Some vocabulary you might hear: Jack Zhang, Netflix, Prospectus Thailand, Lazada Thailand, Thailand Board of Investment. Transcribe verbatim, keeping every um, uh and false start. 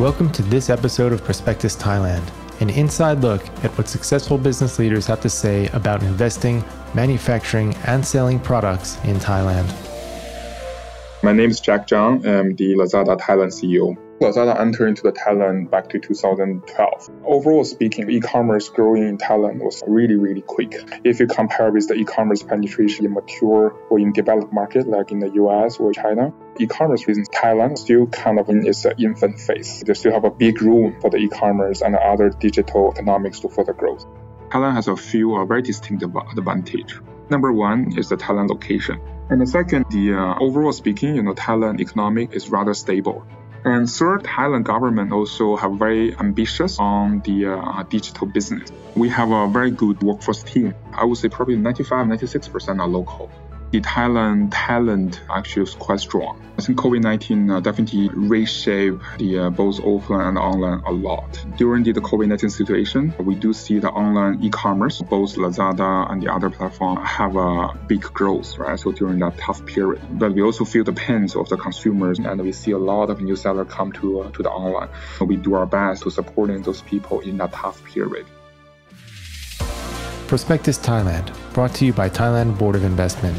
Welcome to this episode of Prospectus Thailand, an inside look at what successful business leaders have to say about investing, manufacturing, and selling products in Thailand. My name is Jack Zhang. I'm the Lazada Thailand C E O. Lazada entered into the Thailand back to two thousand twelve. Overall speaking, e-commerce growing in Thailand was really, really quick. If you compare with the e-commerce penetration in mature or in developed market like in the U S or China, e-commerce in Thailand still kind of in its infant phase. They still have a big room for the e-commerce and other digital economics to further growth. Thailand has a few uh, very distinct advantages. Number one is the Thailand location. And the second, the uh, overall speaking, you know, Thailand economic is rather stable. And third, Thailand government also have very ambitious on the uh, digital business. We have a very good workforce team. I would say probably ninety-five, ninety-six percent are local. The Thailand talent actually is quite strong. I think COVID nineteen uh, definitely reshaped the, uh, both offline and online a lot. During the, the COVID nineteen situation, we do see the online e-commerce, both Lazada and the other platform, have a big growth, right? So during that tough period. But we also feel the pains of the consumers, and we see a lot of new sellers come to, uh, to the online. So we do our best to support those people in that tough period. Prospectus Thailand, brought to you by Thailand Board of Investment.